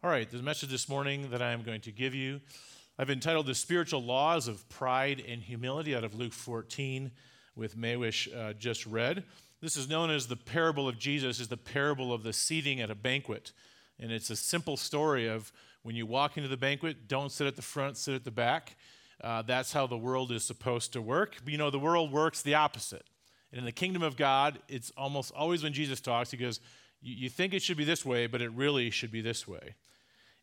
All right, the message this morning that I am going to give you, I've entitled The Spiritual Laws of Pride and Humility out of Luke 14 with Maywish just read. This is known as the parable of Jesus, is the parable of the seating at a banquet. And it's a simple story of when you walk into the banquet, don't sit at the front, sit at the back. That's how the world is supposed to work. But, you know, the world works the opposite. And in the kingdom of God, it's almost always when Jesus talks, he goes, you think it should be this way, but it really should be this way.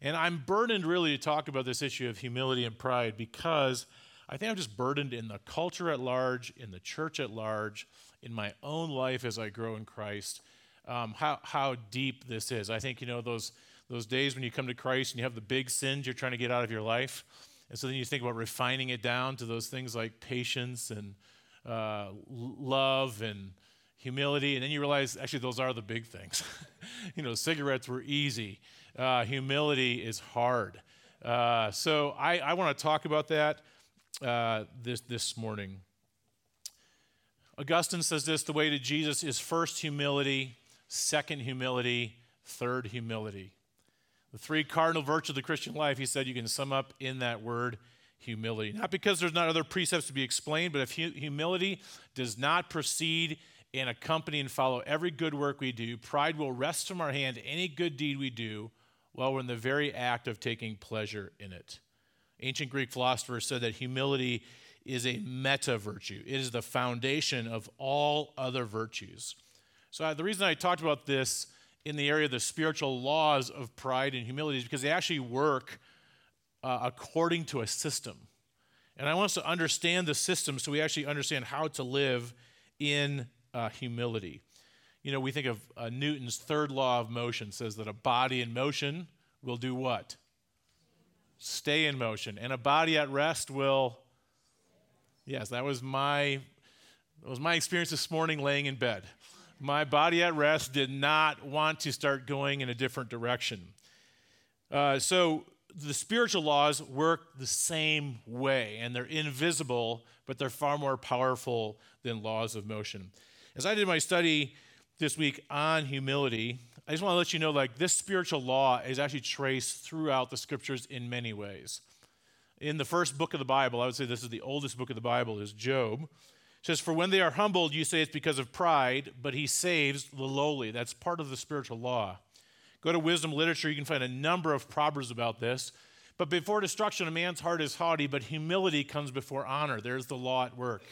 And I'm burdened really to talk about this issue of humility and pride because I think I'm just burdened in the culture at large, in the church at large, in my own life as I grow in Christ, how deep this is. I think, you know, those days when you come to Christ and you have the big sins you're trying to get out of your life, and so then you think about refining it down to those things like patience and love and humility, and then you realize actually those are the big things. You know, cigarettes were easy. Humility is hard. So I want to talk about that this morning. Augustine says this, the way to Jesus is first humility, second humility, third humility. The three cardinal virtues of the Christian life, he said, you can sum up in that word, humility. Not because there's not other precepts to be explained, but if humility does not precede and accompany and follow every good work we do, pride will wrest from our hand any good deed we do while we're in the very act of taking pleasure in it. Ancient Greek philosophers said that humility is a meta virtue. It is the foundation of all other virtues. So the reason I talked about this in the area of the spiritual laws of pride and humility is because they actually work according to a system. And I want us to understand the system so we actually understand how to live in humility. You know, we think of Newton's third law of motion says that a body in motion will do what? Stay in motion. And a body at rest will... Yes, that was my experience this morning laying in bed. My body at rest did not want to start going in a different direction. So the spiritual laws work the same way, and they're invisible, but they're far more powerful than laws of motion. As I did my study this week on humility, I just want to let you know, like, this spiritual law is actually traced throughout the scriptures in many ways. In the first book of the Bible, I would say this is the oldest book of the Bible, is Job. It says, for when they are humbled, you say it's because of pride, but he saves the lowly. That's part of the spiritual law. Go to Wisdom Literature, you can find a number of proverbs about this. But before destruction, a man's heart is haughty, but humility comes before honor. There's the law at work.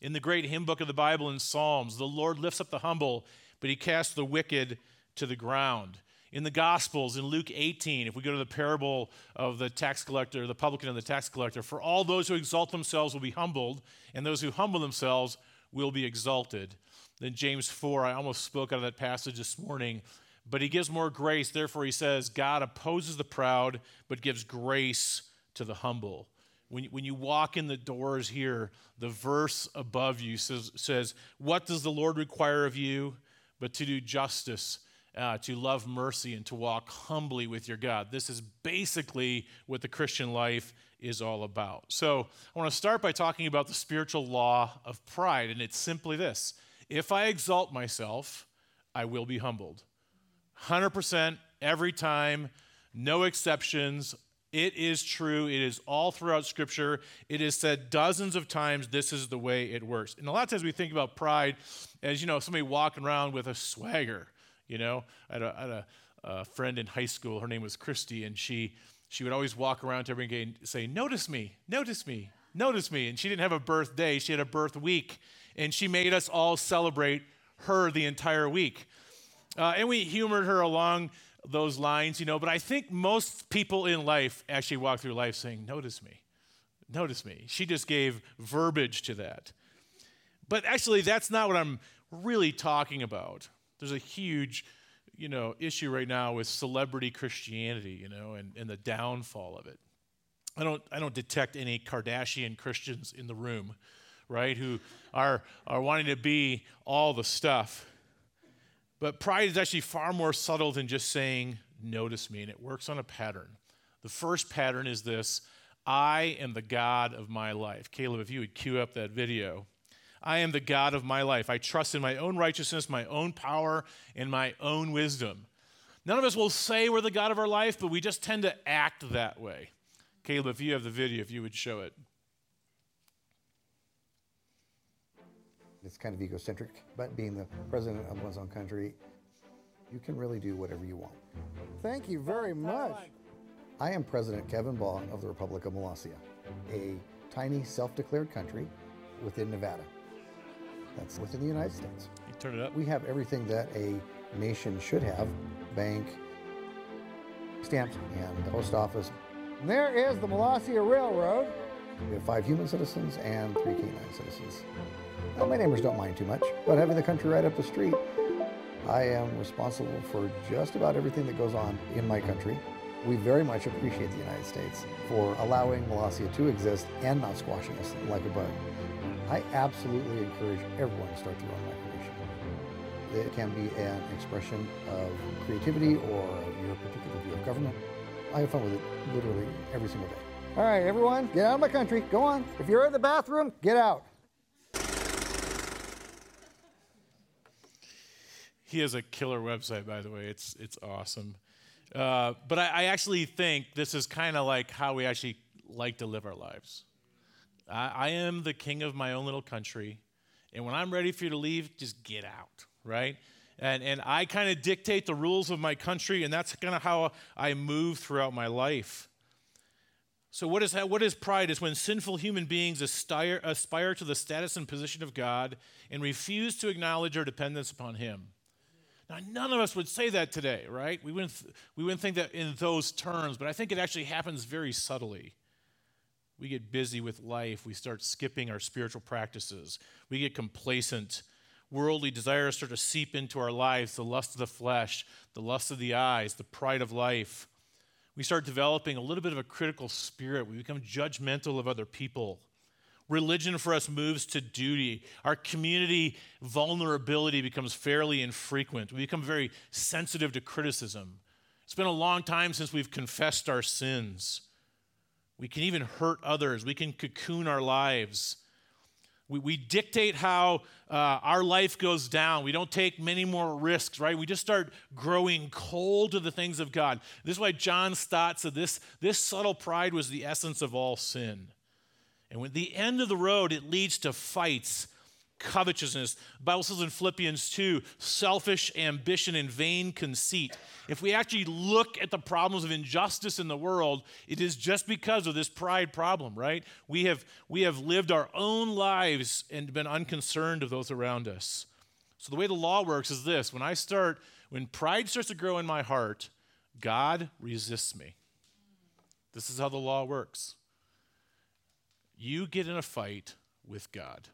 In the great hymn book of the Bible in Psalms, the Lord lifts up the humble, but he casts the wicked to the ground. In the Gospels, in Luke 18, if we go to the parable of the tax collector, the publican and the tax collector, for all those who exalt themselves will be humbled, and those who humble themselves will be exalted. Then James 4, I almost spoke out of that passage this morning, but he gives more grace. Therefore, he says, God opposes the proud, but gives grace to the humble. When you walk in the doors here, the verse above you says, what does the Lord require of you but to do justice, to love mercy, and to walk humbly with your God. This is basically what the Christian life is all about. So I want to start by talking about the spiritual law of pride, and it's simply this. If I exalt myself, I will be humbled. 100% every time, no exceptions. It is true. It is all throughout Scripture. It is said dozens of times this is the way it works. And a lot of times we think about pride as, you know, somebody walking around with a swagger. You know, I had a friend in high school, her name was Christy, and she would always walk around to every day and say, notice me, notice me, notice me. And she didn't have a birthday, she had a birth week. And she made us all celebrate her the entire week. And we humored her along those lines, you know, but I think most people in life actually walk through life saying, notice me, notice me. She just gave verbiage to that. But actually, that's not what I'm really talking about. There's a huge, you know, issue right now with celebrity Christianity, you know, and the downfall of it. I don't detect any Kardashian Christians in the room, right, who are wanting to be all the stuff. But pride is actually far more subtle than just saying, notice me, and it works on a pattern. The first pattern is this, I am the God of my life. Caleb, if you would cue up that video. I am the God of my life. I trust in my own righteousness, my own power, and my own wisdom. None of us will say we're the God of our life, but we just tend to act that way. Caleb, if you have the video, if you would show it. It's kind of egocentric, but being the president of one's own country, you can really do whatever you want. Thank you very much. I am President Kevin Baugh of the Republic of Molossia, a tiny self-declared country within Nevada. That's within the United States. You turn it up. We have everything that a nation should have: bank, stamps, and the post office. And there is the Molossia Railroad. We have 5 human citizens and 3 canine citizens. Now, my neighbors don't mind too much, but having the country right up the street, I am responsible for just about everything that goes on in my country. We very much appreciate the United States for allowing Molossia to exist and not squashing us like a bug. I absolutely encourage everyone to start their own migration. It can be an expression of creativity or of your particular view of government. I have fun with it literally every single day. All right, everyone, get out of my country. Go on. If you're in the bathroom, get out. He has a killer website, by the way. It's awesome. But I actually think this is kind of like how we actually like to live our lives. I am the king of my own little country, and when I'm ready for you to leave, just get out, right? And I kind of dictate the rules of my country, and that's kind of how I move throughout my life. So what is pride? It's when sinful human beings aspire to the status and position of God and refuse to acknowledge our dependence upon him. Now, none of us would say that today, right? We wouldn't think that in those terms, but I think it actually happens very subtly. We get busy with life. We start skipping our spiritual practices. We get complacent. Worldly desires start to seep into our lives, the lust of the flesh, the lust of the eyes, the pride of life. We start developing a little bit of a critical spirit. We become judgmental of other people. Religion for us moves to duty. Our community vulnerability becomes fairly infrequent. We become very sensitive to criticism. It's been a long time since we've confessed our sins. We can even hurt others. We can cocoon our lives. We dictate how our life goes down. We don't take many more risks, right? We just start growing cold to the things of God. This is why John Stott said this subtle pride was the essence of all sin. And at the end of the road, it leads to fights, covetousness. The Bible says in Philippians 2, selfish ambition and vain conceit. If we actually look at the problems of injustice in the world, it is just because of this pride problem, right? We have lived our own lives and been unconcerned of those around us. So the way the law works is this: when pride starts to grow in my heart, God resists me. This is how the law works. You get in a fight with God.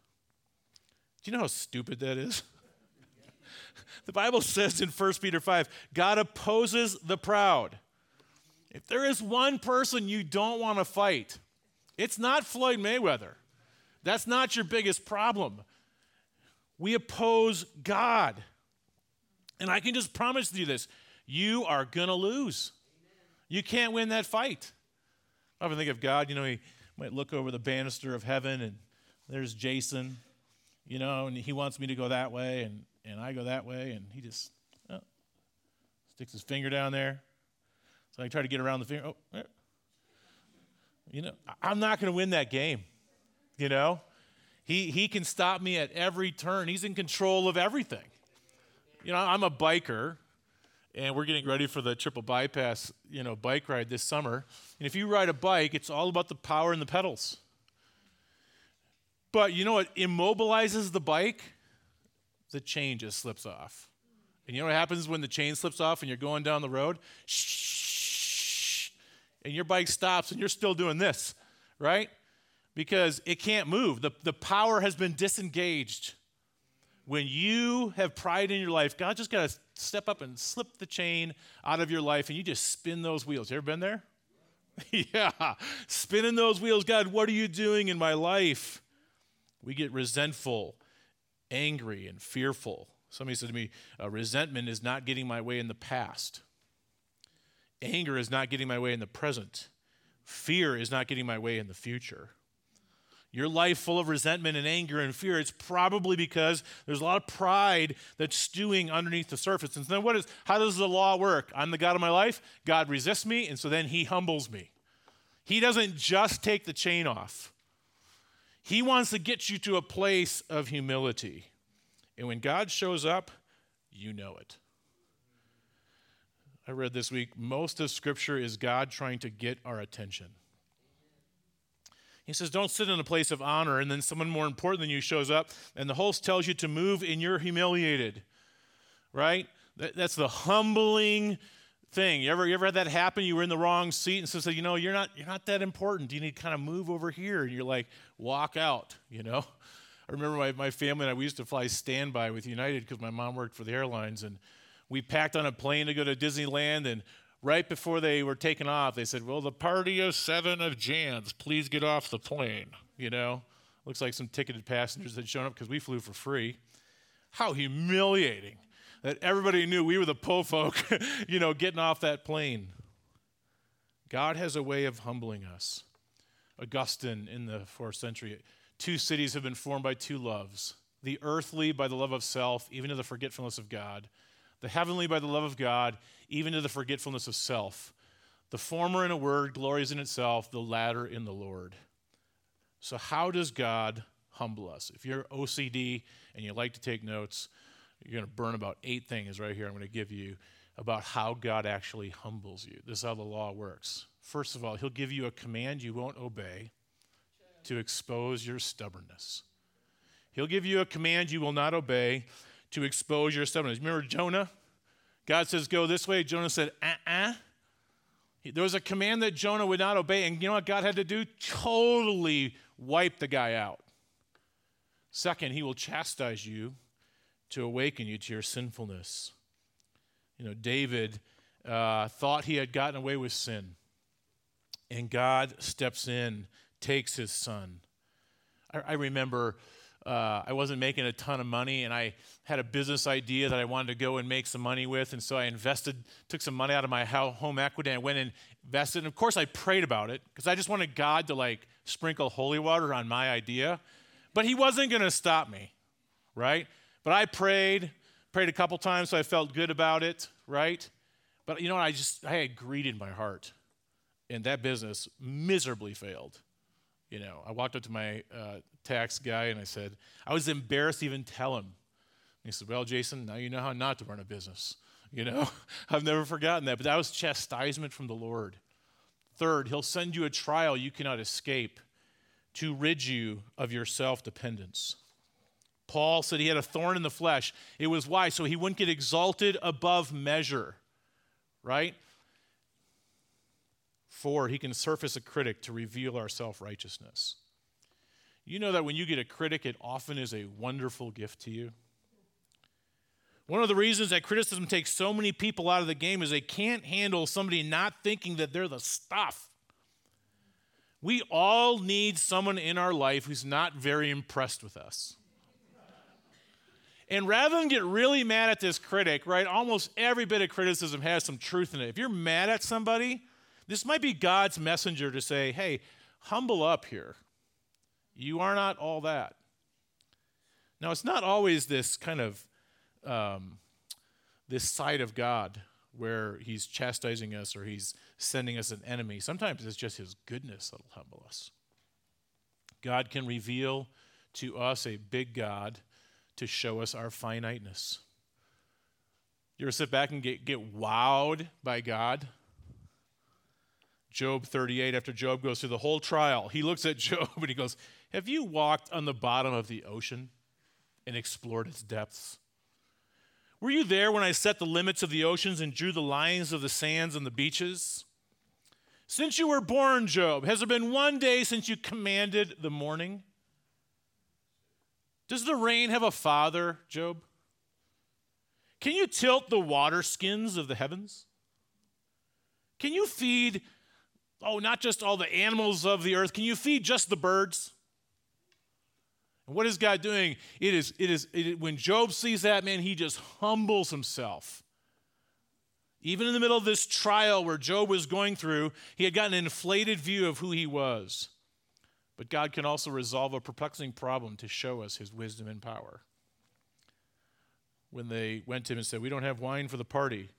Do you know how stupid that is? The Bible says in 1 Peter 5, God opposes the proud. If there is one person you don't want to fight, it's not Floyd Mayweather. That's not your biggest problem. We oppose God. And I can just promise you this: you are going to lose. You can't win that fight. I often think of God, he might look over the banister of heaven, and there's Jason, and he wants me to go that way, and I go that way, and he just sticks his finger down there. So I try to get around the finger. Oh, I'm not going to win that game. He can stop me at every turn. He's in control of everything. I'm a biker, and we're getting ready for the triple bypass, bike ride this summer. And if you ride a bike, it's all about the power and the pedals. But you know what immobilizes the bike? The chain just slips off. And you know what happens when the chain slips off and you're going down the road? Shh. And your bike stops and you're still doing this, right? Because it can't move. The power has been disengaged. When you have pride in your life, God just got to step up and slip the chain out of your life, and you just spin those wheels. You ever been there? Yeah, spinning those wheels. God, what are you doing in my life? We get resentful, angry, and fearful. Somebody said to me, resentment is not getting my way in the past. Anger is not getting my way in the present. Fear is not getting my way in the future. Your life full of resentment and anger and fear, it's probably because there's a lot of pride that's stewing underneath the surface. And so then how does the law work? I'm the God of my life. God resists me, and so then he humbles me. He doesn't just take the chain off. He wants to get you to a place of humility. And when God shows up, you know it. I read this week, most of Scripture is God trying to get our attention. He says, don't sit in a place of honor, and then someone more important than you shows up, and the host tells you to move, and you're humiliated, right? That's the humbling thing. You ever had that happen? You were in the wrong seat, and someone said, you're not that important. You need to kind of move over here, and you're like, walk out, I remember my family and I, we used to fly standby with United because my mom worked for the airlines, and we packed on a plane to go to Disneyland, and right before they were taking off, they said, well, the party of 7 of Jans, please get off the plane, Looks like some ticketed passengers had shown up because we flew for free. How humiliating that everybody knew we were the po' folk, getting off that plane. God has a way of humbling us. Augustine in the 4th century, 2 cities have been formed by 2 loves, the earthly by the love of self, even to the forgetfulness of God, the heavenly by the love of God, even to the forgetfulness of self. The former, in a word, glories in itself, the latter in the Lord. So how does God humble us? If you're OCD and you like to take notes, you're going to burn about 8 things right here I'm going to give you about how God actually humbles you. This is how the law works. First of all, he'll give you a command you won't obey to expose your stubbornness. He'll give you a command you will not obey to expose your stubbornness. Remember Jonah? God says, go this way. Jonah said, There was a command that Jonah would not obey, and you know what God had to do? Totally wipe the guy out. Second, he will chastise you to awaken you to your sinfulness. David thought he had gotten away with sin, and God steps in, takes his son. I remember I wasn't making a ton of money, and I had a business idea that I wanted to go and make some money with, and so I took some money out of my home equity, and I went and invested. And of course, I prayed about it because I just wanted God to sprinkle holy water on my idea, but he wasn't going to stop me, right? But I prayed a couple times, so I felt good about it, right? But you know what? I had greed in my heart, and that business miserably failed. I walked up to my tax guy and I said, I was embarrassed to even tell him. And he said, well, Jason, now you know how not to run a business. I've never forgotten that. But that was chastisement from the Lord. Third, he'll send you a trial you cannot escape to rid you of your self-dependence. Paul said he had a thorn in the flesh. It was why? So he wouldn't get exalted above measure, right? 4, he can surface a critic to reveal our self-righteousness. You know that when you get a critic, it often is a wonderful gift to you. One of the reasons that criticism takes so many people out of the game is they can't handle somebody not thinking that they're the stuff. We all need someone in our life who's not very impressed with us. And rather than get really mad at this critic, right, almost every bit of criticism has some truth in it. If you're mad at somebody, this might be God's messenger to say, hey, humble up here. You are not all that. Now, it's not always this kind of, this side of God where he's chastising us or he's sending us an enemy. Sometimes it's just his goodness that will humble us. God can reveal to us a big God to show us our finiteness. You ever sit back and get wowed by God? Job 38, after Job goes through the whole trial, he looks at Job and he goes, have you walked on the bottom of the ocean and explored its depths? Were you there when I set the limits of the oceans and drew the lines of the sands and the beaches? Since you were born, Job, has there been one day since you commanded the morning? Does the rain have a father, Job? Can you tilt the water skins of the heavens? Can you feed not just all the animals of the earth. Can you feed just the birds? And what is God doing? It is when Job sees that, man, he just humbles himself. Even in the middle of this trial where Job was going through, he had gotten an inflated view of who he was. But God can also resolve a perplexing problem to show us his wisdom and power. When they went to him and said, we don't have wine for the party,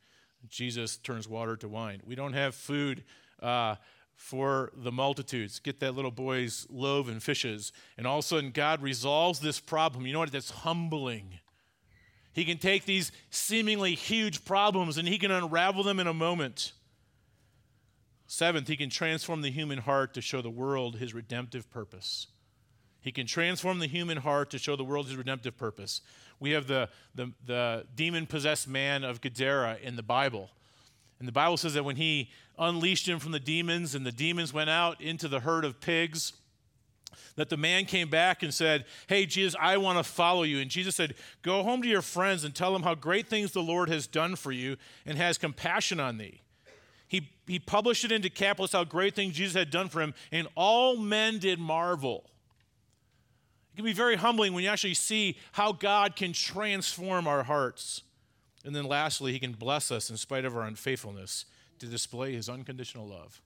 Jesus turns water to wine. We don't have food for the multitudes. Get that little boy's loaves and fishes. And all of a sudden, God resolves this problem. You know what? That's humbling. He can take these seemingly huge problems and he can unravel them in a moment. Seventh, he can transform the human heart to show the world his redemptive purpose. He can transform the human heart to show the world his redemptive purpose. We have the demon-possessed man of Gadara in the Bible. And the Bible says that when he unleashed him from the demons and the demons went out into the herd of pigs, that the man came back and said, hey, Jesus, I want to follow you. And Jesus said, go home to your friends and tell them how great things the Lord has done for you and has compassion on thee. He published it in Decapolis, how great things Jesus had done for him, and all men did marvel. It can be very humbling when you actually see how God can transform our hearts. And then lastly, he can bless us in spite of our unfaithfulness to display his unconditional love.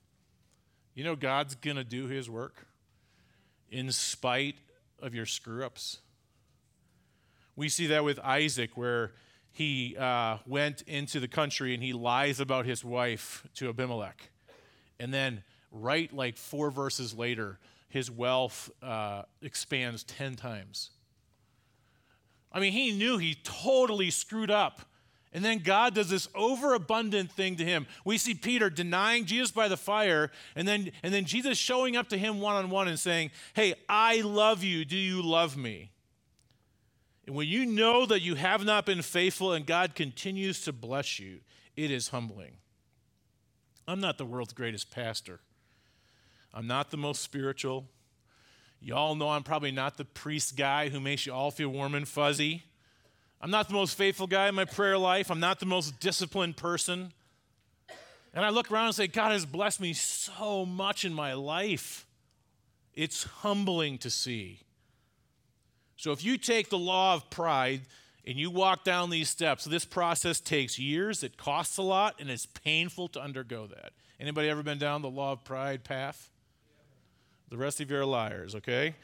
You know God's going to do his work in spite of your screw-ups. We see that with Isaac, where he went into the country and he lies about his wife to Abimelech. And then right like 4 verses later, his wealth expands 10 times. I mean, he knew he totally screwed up. And then God does this overabundant thing to him. We see Peter denying Jesus by the fire, and then Jesus showing up to him one-on-one and saying, hey, I love you. Do you love me? And when you know that you have not been faithful and God continues to bless you, it is humbling. I'm not the world's greatest pastor. I'm not the most spiritual. Y'all know I'm probably not the priest guy who makes you all feel warm and fuzzy. I'm not the most faithful guy in my prayer life. I'm not the most disciplined person. And I look around and say, God has blessed me so much in my life. It's humbling to see. So if you take the law of pride and you walk down these steps, this process takes years, it costs a lot, and it's painful to undergo that. Anybody ever been down the law of pride path? The rest of you are liars, okay?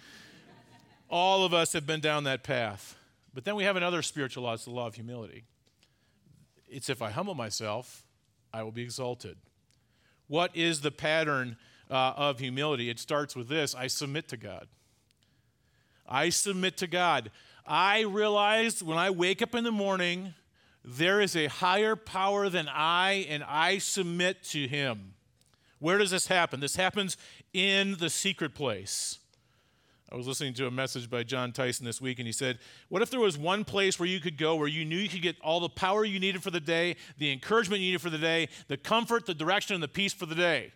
All of us have been down that path. But then we have another spiritual law, it's the law of humility. It's if I humble myself, I will be exalted. What is the pattern of humility? It starts with this, I submit to God. I submit to God. I realize when I wake up in the morning, there is a higher power than I, and I submit to him. Where does this happen? This happens in the secret place. I was listening to a message by John Tyson this week, and he said, what if there was one place where you could go where you knew you could get all the power you needed for the day, the encouragement you needed for the day, the comfort, the direction, and the peace for the day?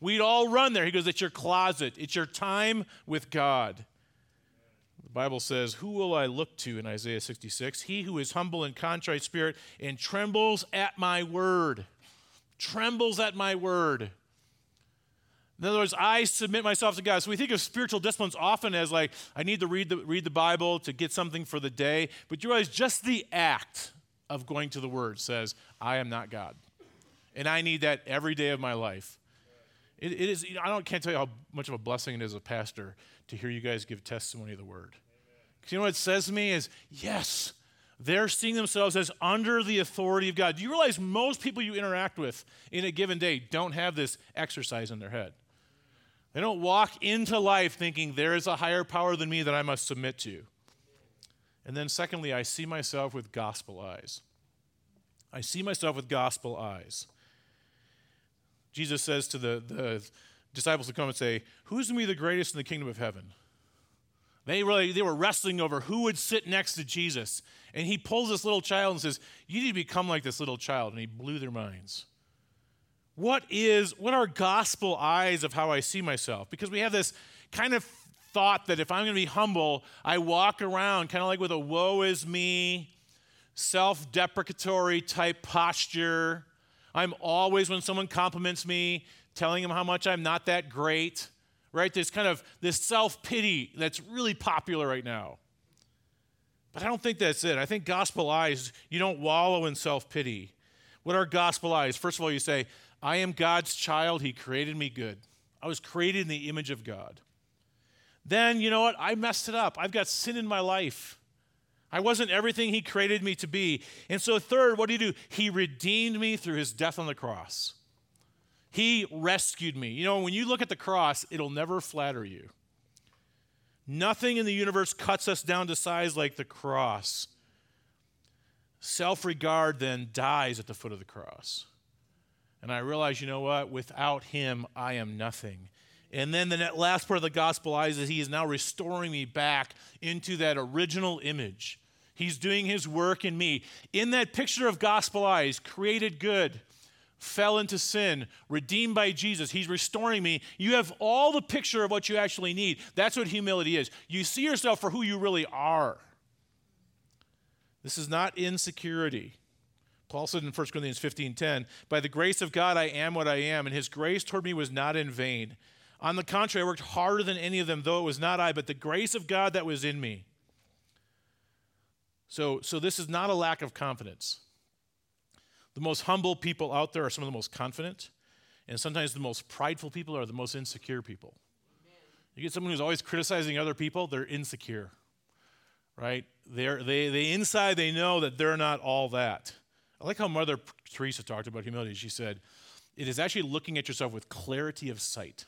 We'd all run there. He goes, it's your closet. It's your time with God. The Bible says, who will I look to in Isaiah 66? He who is humble and contrite spirit and trembles at my word. Trembles at my word. In other words, I submit myself to God. So we think of spiritual disciplines often as like, I need to read the Bible to get something for the day. But you realize just the act of going to the Word says, I am not God. And I need that every day of my life. It is. You know, I can't tell you how much of a blessing it is as a pastor to hear you guys give testimony of the Word. Because you know what it says to me is, yes, they're seeing themselves as under the authority of God. Do you realize most people you interact with in a given day don't have this exercise in their head? They don't walk into life thinking there is a higher power than me that I must submit to. And then secondly, I see myself with gospel eyes. I see myself with gospel eyes. Jesus says to the disciples who come and say, who's going to be the greatest in the kingdom of heaven? They were wrestling over who would sit next to Jesus. And he pulls this little child and says, you need to become like this little child. And he blew their minds. What are gospel eyes of how I see myself? Because we have this kind of thought that if I'm going to be humble, I walk around kind of like with a woe is me, self-deprecatory type posture. I'm always, when someone compliments me, telling them how much I'm not that great, right? There's kind of this self-pity that's really popular right now. But I don't think that's it. I think gospel eyes, you don't wallow in self-pity. What are gospel eyes? First of all, you say, I am God's child. He created me good. I was created in the image of God. then, you know what? I messed it up. I've got sin in my life. I wasn't everything he created me to be. And so third, what did he do? He redeemed me through his death on the cross. He rescued me. You know, when you look at the cross, it'll never flatter you. Nothing in the universe cuts us down to size like the cross. Self-regard then dies at the foot of the cross. And I realize, you know what? Without him, I am nothing. And then the last part of the gospel lies that he is now restoring me back into that original image. He's doing his work in me. In that picture of gospel eyes, created good, fell into sin, redeemed by Jesus, he's restoring me. You have all the picture of what you actually need. That's what humility is. You see yourself for who you really are. This is not insecurity. Paul said in 1 Corinthians 15:10, by the grace of God I am what I am, and his grace toward me was not in vain. On the contrary, I worked harder than any of them, though it was not I, but the grace of God that was in me. So this is not a lack of confidence. The most humble people out there are some of the most confident, and sometimes the most prideful people are the most insecure people. Amen. You get someone who's always criticizing other people, they're insecure, right? They inside, they know that they're not all that. I like how Mother Teresa talked about humility. She said, it is actually looking at yourself with clarity of sight.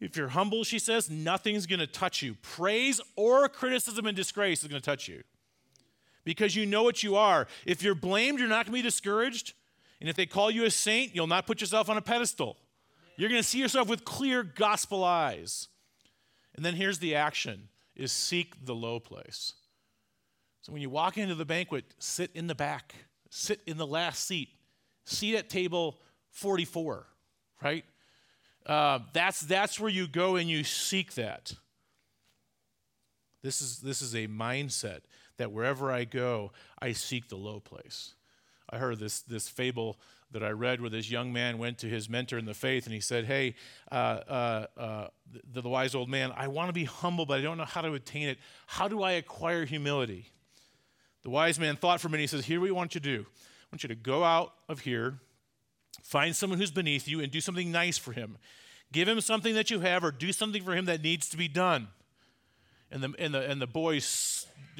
If you're humble, she says, nothing's going to touch you. Praise or criticism and disgrace is going to touch you because you know what you are. If you're blamed, you're not going to be discouraged. And if they call you a saint, you'll not put yourself on a pedestal. You're going to see yourself with clear gospel eyes. And then here's the action, is seek the low place. So when you walk into the banquet, sit in the back. Sit in the last seat. Seat at table 44, right? That's where you go and you seek that. This is a mindset that wherever I go, I seek the low place. I heard this fable that I read where this young man went to his mentor in the faith and he said, hey, the wise old man, I want to be humble, but I don't know how to attain it. How do I acquire humility? The wise man thought for a minute. He says, here's what I want you to do. I want you to go out of here, find someone who's beneath you and do something nice for him. Give him something that you have or do something for him that needs to be done. And the boy, you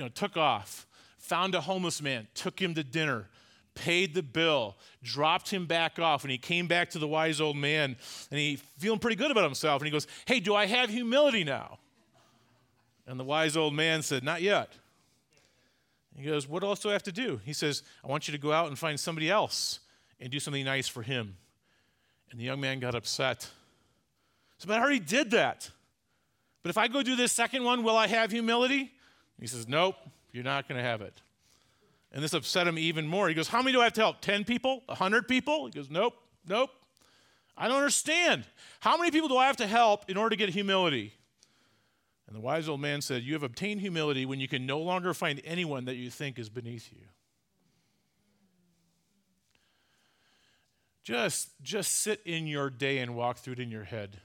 know, took off, found a homeless man, took him to dinner, paid the bill, dropped him back off, and he came back to the wise old man, and he feeling pretty good about himself. And he goes, hey, do I have humility now? And the wise old man said, not yet. He goes, what else do I have to do? He says, I want you to go out and find somebody else and do something nice for him. And the young man got upset. So, but I already did that. But if I go do this second one, will I have humility? And he says, nope, you're not going to have it. And this upset him even more. He goes, how many do I have to help? 10 people? 100 people? He goes, nope. I don't understand. How many people do I have to help in order to get humility? And the wise old man said, you have obtained humility when you can no longer find anyone that you think is beneath you. Just sit in your day and walk through it in your head,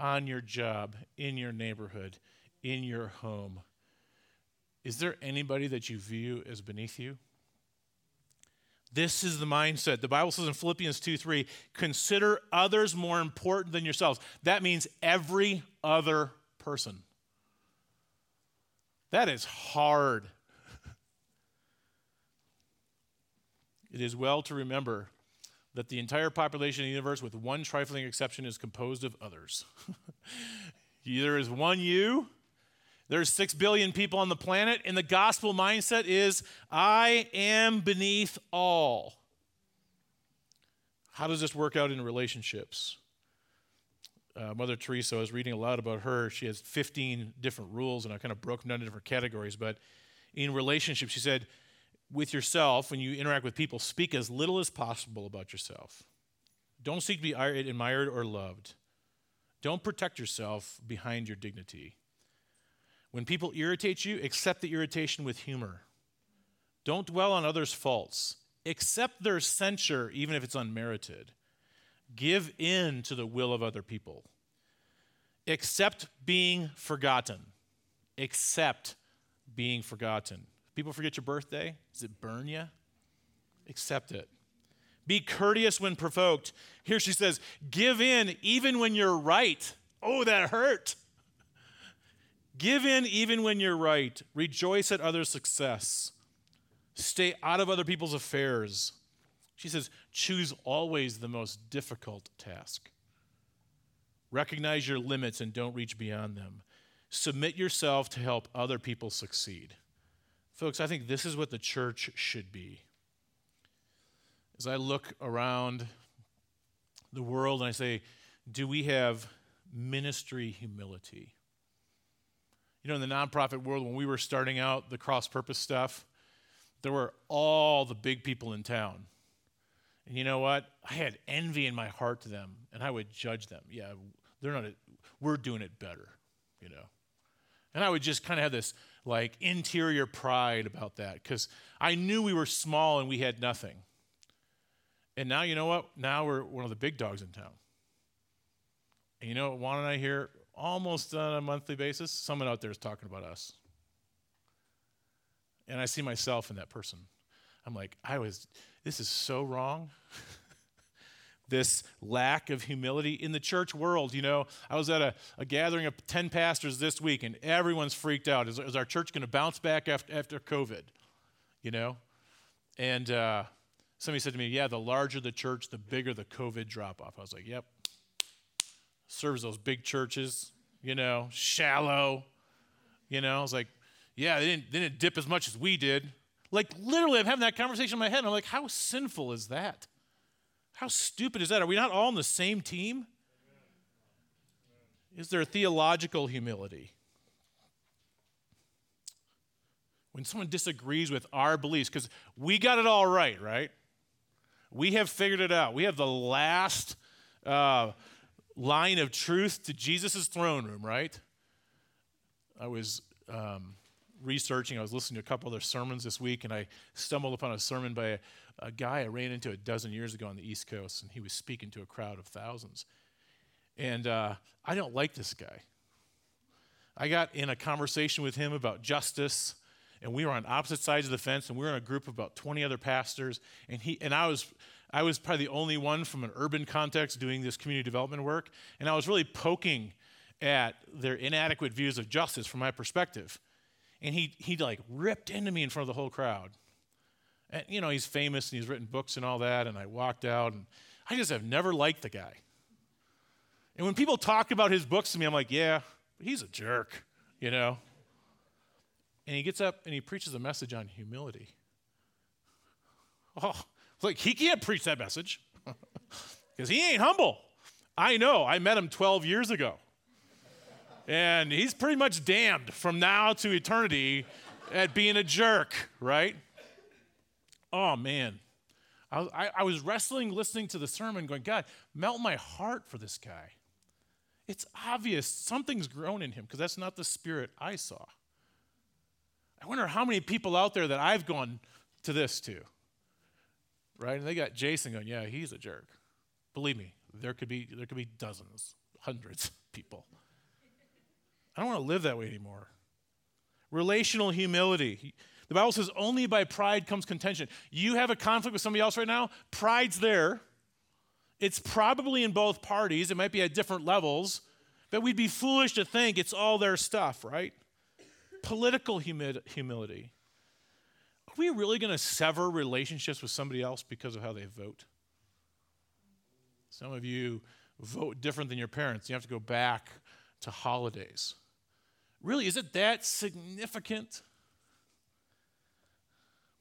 on your job, in your neighborhood, in your home. Is there anybody that you view as beneath you? This is the mindset. The Bible says in Philippians 2:3, consider others more important than yourselves. That means every other person. That is hard. It is well to remember that the entire population of the universe, with one trifling exception, is composed of others. There is one you. There's 6 billion people on the planet, and the gospel mindset is, I am beneath all. How does this work out in relationships? Mother Teresa, I was reading a lot about her. She has 15 different rules, and I kind of broke them down into different categories. But in relationships, she said, with yourself, when you interact with people, speak as little as possible about yourself. Don't seek to be admired or loved. Don't protect yourself behind your dignity. When people irritate you, accept the irritation with humor. Don't dwell on others' faults. Accept their censure, even if it's unmerited. Give in to the will of other people. Accept being forgotten. Accept being forgotten. People forget your birthday. Does it burn you? Accept it. Be courteous when provoked. Here she says, give in even when you're right. Oh, that hurt. Give in even when you're right. Rejoice at others' success. Stay out of other people's affairs. She says, choose always the most difficult task. Recognize your limits and don't reach beyond them. Submit yourself to help other people succeed. Folks, I think this is what the church should be. As I look around the world and I say, do we have ministry humility? You know, in the nonprofit world, when we were starting out the cross-purpose stuff, there were all the big people in town. And you know what? I had envy in my heart to them, and I would judge them. Yeah, they're not. We're doing it better, you know. And I would just kind of have this, like, interior pride about that because I knew we were small and we had nothing. And now, you know what? Now we're one of the big dogs in town. And you know what Juan and I hear almost on a monthly basis? Someone out there is talking about us. And I see myself in that person. I'm like, this is so wrong. This lack of humility in the church world. You know, I was at a gathering of 10 pastors this week, and everyone's freaked out. Is our church going to bounce back after COVID? You know? And somebody said to me, yeah, the larger the church, the bigger the COVID drop-off. I was like, yep. Serves those big churches, you know, shallow. You know, I was like, yeah, they didn't dip as much as we did. Like, literally, I'm having that conversation in my head, and I'm like, how sinful is that? How stupid is that? Are we not all on the same team? Is there a theological humility? When someone disagrees with our beliefs, because we got it all right, right? We have figured it out. We have the last line of truth to Jesus' throne room, right? I was researching. I was listening to a couple other sermons this week, and I stumbled upon a sermon by a guy I ran into 12 years ago on the East Coast, and he was speaking to a crowd of thousands. And I don't like this guy. I got in a conversation with him about justice, and we were on opposite sides of the fence, and we were in a group of about 20 other pastors, and I was probably the only one from an urban context doing this community development work, and I was really poking at their inadequate views of justice from my perspective. And he like ripped into me in front of the whole crowd. And you know, he's famous and he's written books and all that, and I walked out, and I just have never liked the guy. And when people talk about his books to me, I'm like, yeah, he's a jerk, you know. And he gets up and he preaches a message on humility. Oh, like, he can't preach that message because he ain't humble. I know. I met him 12 years ago. And he's pretty much damned from now to eternity at being a jerk, right? Oh, man. I was wrestling listening to the sermon going, God, melt my heart for this guy. It's obvious something's grown in him because that's not the spirit I saw. I wonder how many people out there that I've gone to this to. Right? And they got Jason going, yeah, he's a jerk. Believe me, there could be dozens, hundreds of people. I don't want to live that way anymore. Relational humility. The Bible says only by pride comes contention. You have a conflict with somebody else right now, pride's there. It's probably in both parties. It might be at different levels, but we'd be foolish to think it's all their stuff, right? Political humility. Are we really going to sever relationships with somebody else because of how they vote? Some of you vote different than your parents. You have to go back to holidays. Really, is it that significant?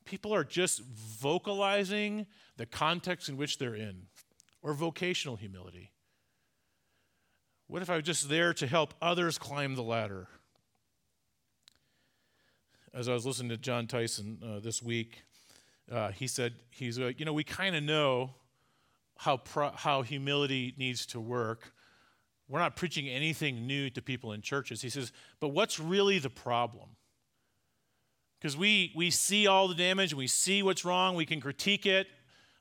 People are just vocalizing the context in which they're in, or vocational humility. What if I was just there to help others climb the ladder? As I was listening to John Tyson this week, he said, he's like, you know, we kind of know how humility needs to work. We're not preaching anything new to people in churches. He says, but what's really the problem? Because we see all the damage, we see what's wrong, we can critique it.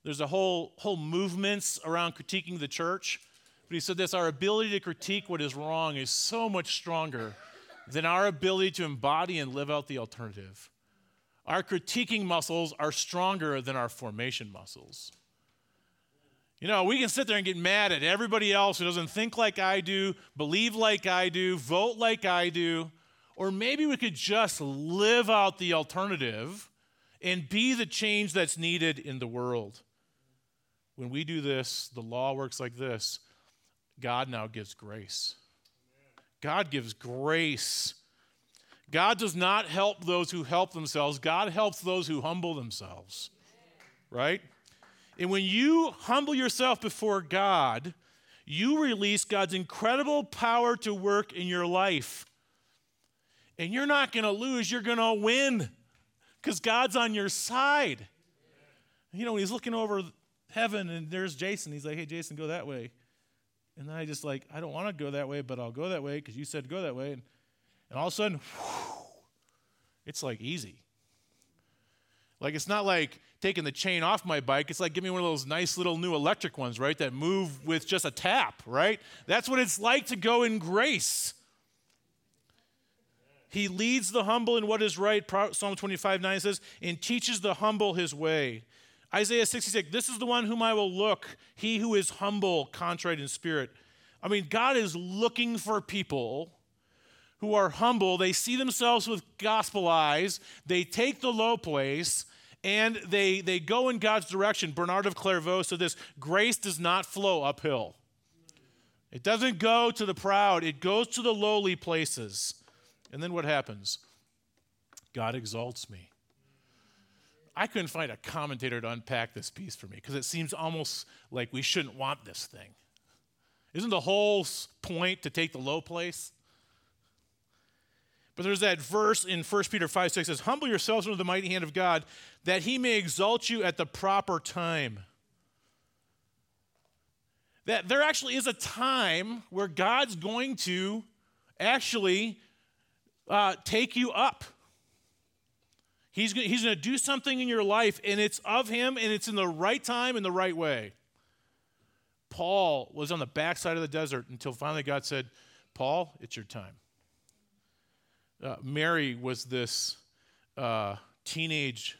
There's a whole movements around critiquing the church. But he said this, our ability to critique what is wrong is so much stronger than our ability to embody and live out the alternative. Our critiquing muscles are stronger than our formation muscles. You know, we can sit there and get mad at everybody else who doesn't think like I do, believe like I do, vote like I do, or maybe we could just live out the alternative and be the change that's needed in the world. When we do this, the law works like this. God now gives grace. God gives grace. God does not help those who help themselves. God helps those who humble themselves, right? And when you humble yourself before God, you release God's incredible power to work in your life. And you're not going to lose, you're going to win because God's on your side. You know, when he's looking over heaven and there's Jason, he's like, hey, Jason, go that way. And then I just like, I don't want to go that way, but I'll go that way because you said go that way. And all of a sudden, whew, it's like easy. Like, it's not like taking the chain off my bike. It's like, give me one of those nice little new electric ones, right, that move with just a tap, right? That's what it's like to go in grace. He leads the humble in what is right, Psalm 25:9 says, and teaches the humble his way. Isaiah 66, this is the one whom I will look, he who is humble, contrite in spirit. I mean, God is looking for people who are humble. They see themselves with gospel eyes. They take the low place, and they go in God's direction. Bernard of Clairvaux said this, grace does not flow uphill. It doesn't go to the proud. It goes to the lowly places. And then what happens? God exalts me. I couldn't find a commentator to unpack this piece for me because it seems almost like we shouldn't want this thing. Isn't the whole point to take the low place? But there's that verse in 1 Peter 5:6 that says, humble yourselves under the mighty hand of God, that he may exalt you at the proper time. That there actually is a time where God's going to actually take you up. He's going to do something in your life, and it's of him, and it's in the right time and the right way. Paul was on the backside of the desert until finally God said, Paul, it's your time. Mary was this teenage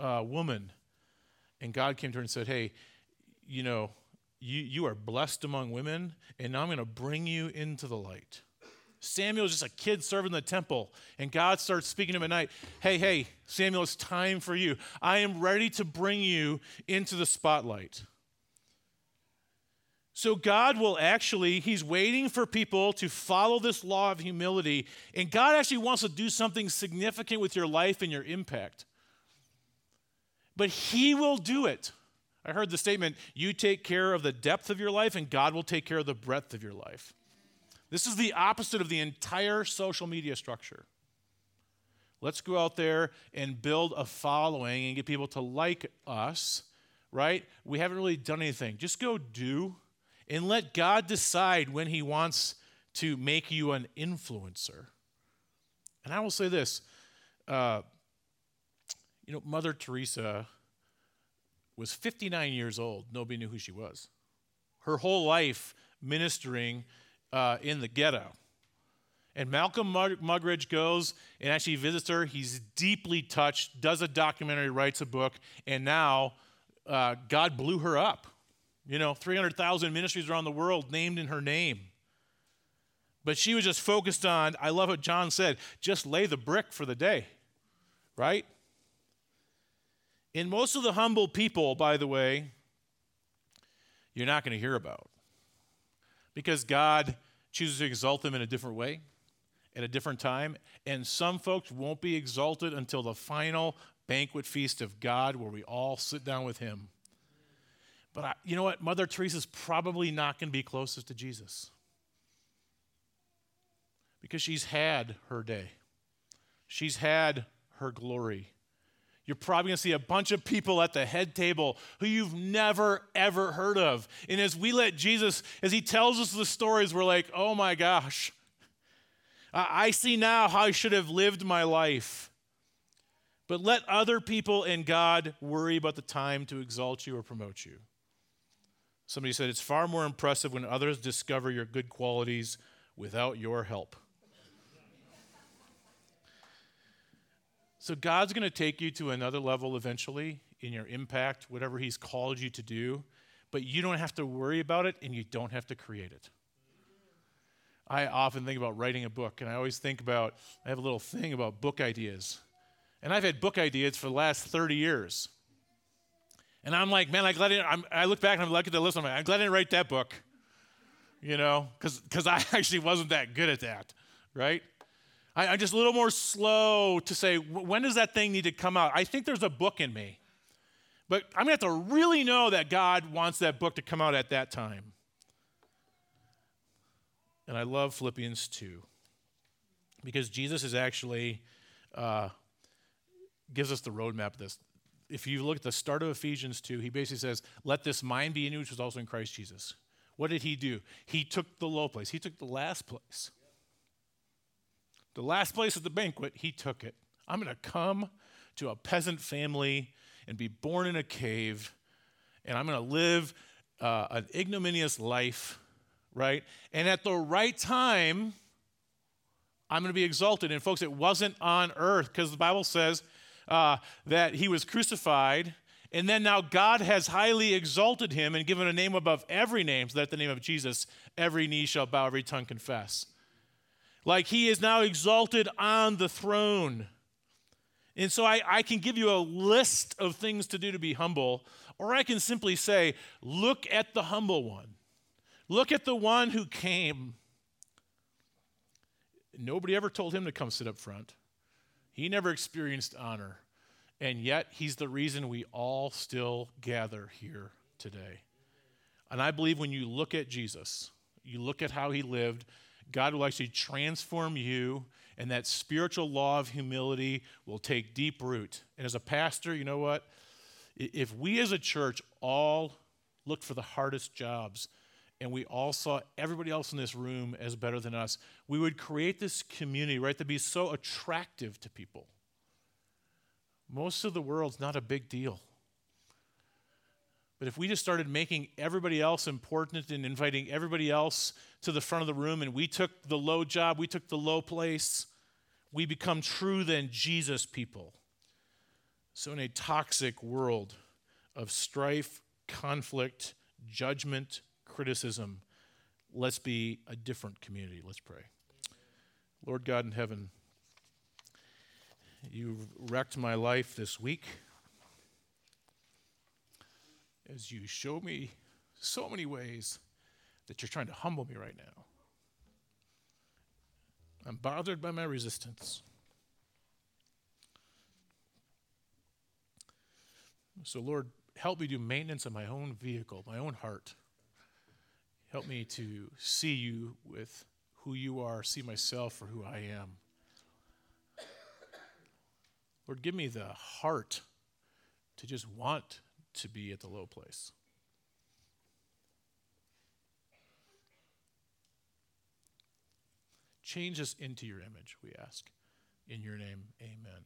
woman, and God came to her and said, hey, you know, you are blessed among women, and now I'm going to bring you into the light. Samuel is just a kid serving the temple, and God starts speaking to him at night. Hey, Samuel, it's time for you. I am ready to bring you into the spotlight. So God will actually, he's waiting for people to follow this law of humility, and God actually wants to do something significant with your life and your impact. But he will do it. I heard the statement, you take care of the depth of your life, and God will take care of the breadth of your life. This is the opposite of the entire social media structure. Let's go out there and build a following and get people to like us, right? We haven't really done anything. Just go do. And let God decide when he wants to make you an influencer. And I will say this. Mother Teresa was 59 years old. Nobody knew who she was. Her whole life ministering in the ghetto. And Malcolm Muggeridge goes and actually visits her. He's deeply touched, does a documentary, writes a book, and now God blew her up. 300,000 ministries around the world named in her name. But she was just focused on, I love what John said, just lay the brick for the day, right? And most of the humble people, by the way, you're not going to hear about because God chooses to exalt them in a different way, at a different time, and some folks won't be exalted until the final banquet feast of God where we all sit down with him. But you know what? Mother Teresa's probably not going to be closest to Jesus because she's had her day. She's had her glory. You're probably going to see a bunch of people at the head table who you've never, ever heard of. And as we let Jesus, as he tells us the stories, we're like, oh my gosh, I see now how I should have lived my life. But let other people and God worry about the time to exalt you or promote you. Somebody said, it's far more impressive when others discover your good qualities without your help. So God's going to take you to another level eventually in your impact, whatever he's called you to do. but you don't have to worry about it, and you don't have to create it. I often think about writing a book, and I always think about, I have a little thing about book ideas. And I've had book ideas for the last 30 years. And I'm like, man, I look back and I look at the list, and I'm like, I'm glad I didn't write that book, you know, because I actually wasn't that good at that, right? I'm just a little more slow to say, when does that thing need to come out? I think there's a book in me. But I'm going to have to really know that God wants that book to come out at that time. And I love Philippians 2 because Jesus is actually gives us the roadmap of this. If you look at the start of Ephesians 2, he basically says, let this mind be in you, which was also in Christ Jesus. What did he do? He took the low place. He took the last place. The last place at the banquet, he took it. I'm going to come to a peasant family and be born in a cave, and I'm going to live an ignominious life, right? And at the right time, I'm going to be exalted. And folks, it wasn't on earth, because the Bible says that he was crucified, and then now God has highly exalted him and given a name above every name, so that at the name of Jesus, every knee shall bow, every tongue confess. Like he is now exalted on the throne. And so I can give you a list of things to do to be humble, or I can simply say, look at the humble one. Look at the one who came. Nobody ever told him to come sit up front. He never experienced honor. And yet, he's the reason we all still gather here today. And I believe when you look at Jesus, you look at how he lived, God will actually transform you, and that spiritual law of humility will take deep root. And as a pastor, you know what? If we as a church all looked for the hardest jobs and we all saw everybody else in this room as better than us, we would create this community, right, that'd be so attractive to people. Most of the world's not a big deal. But if we just started making everybody else important and inviting everybody else to the front of the room and we took the low job, we took the low place, we become true then Jesus people. So in a toxic world of strife, conflict, judgment, criticism, let's be a different community. Let's pray. Lord God in heaven, you've wrecked my life this week. As you show me so many ways that you're trying to humble me right now. I'm bothered by my resistance. So Lord, help me do maintenance of my own vehicle, my own heart. Help me to see you with who you are, see myself for who I am. Lord, give me the heart to just want to be at the low place. Change us into your image, we ask. In your name, amen.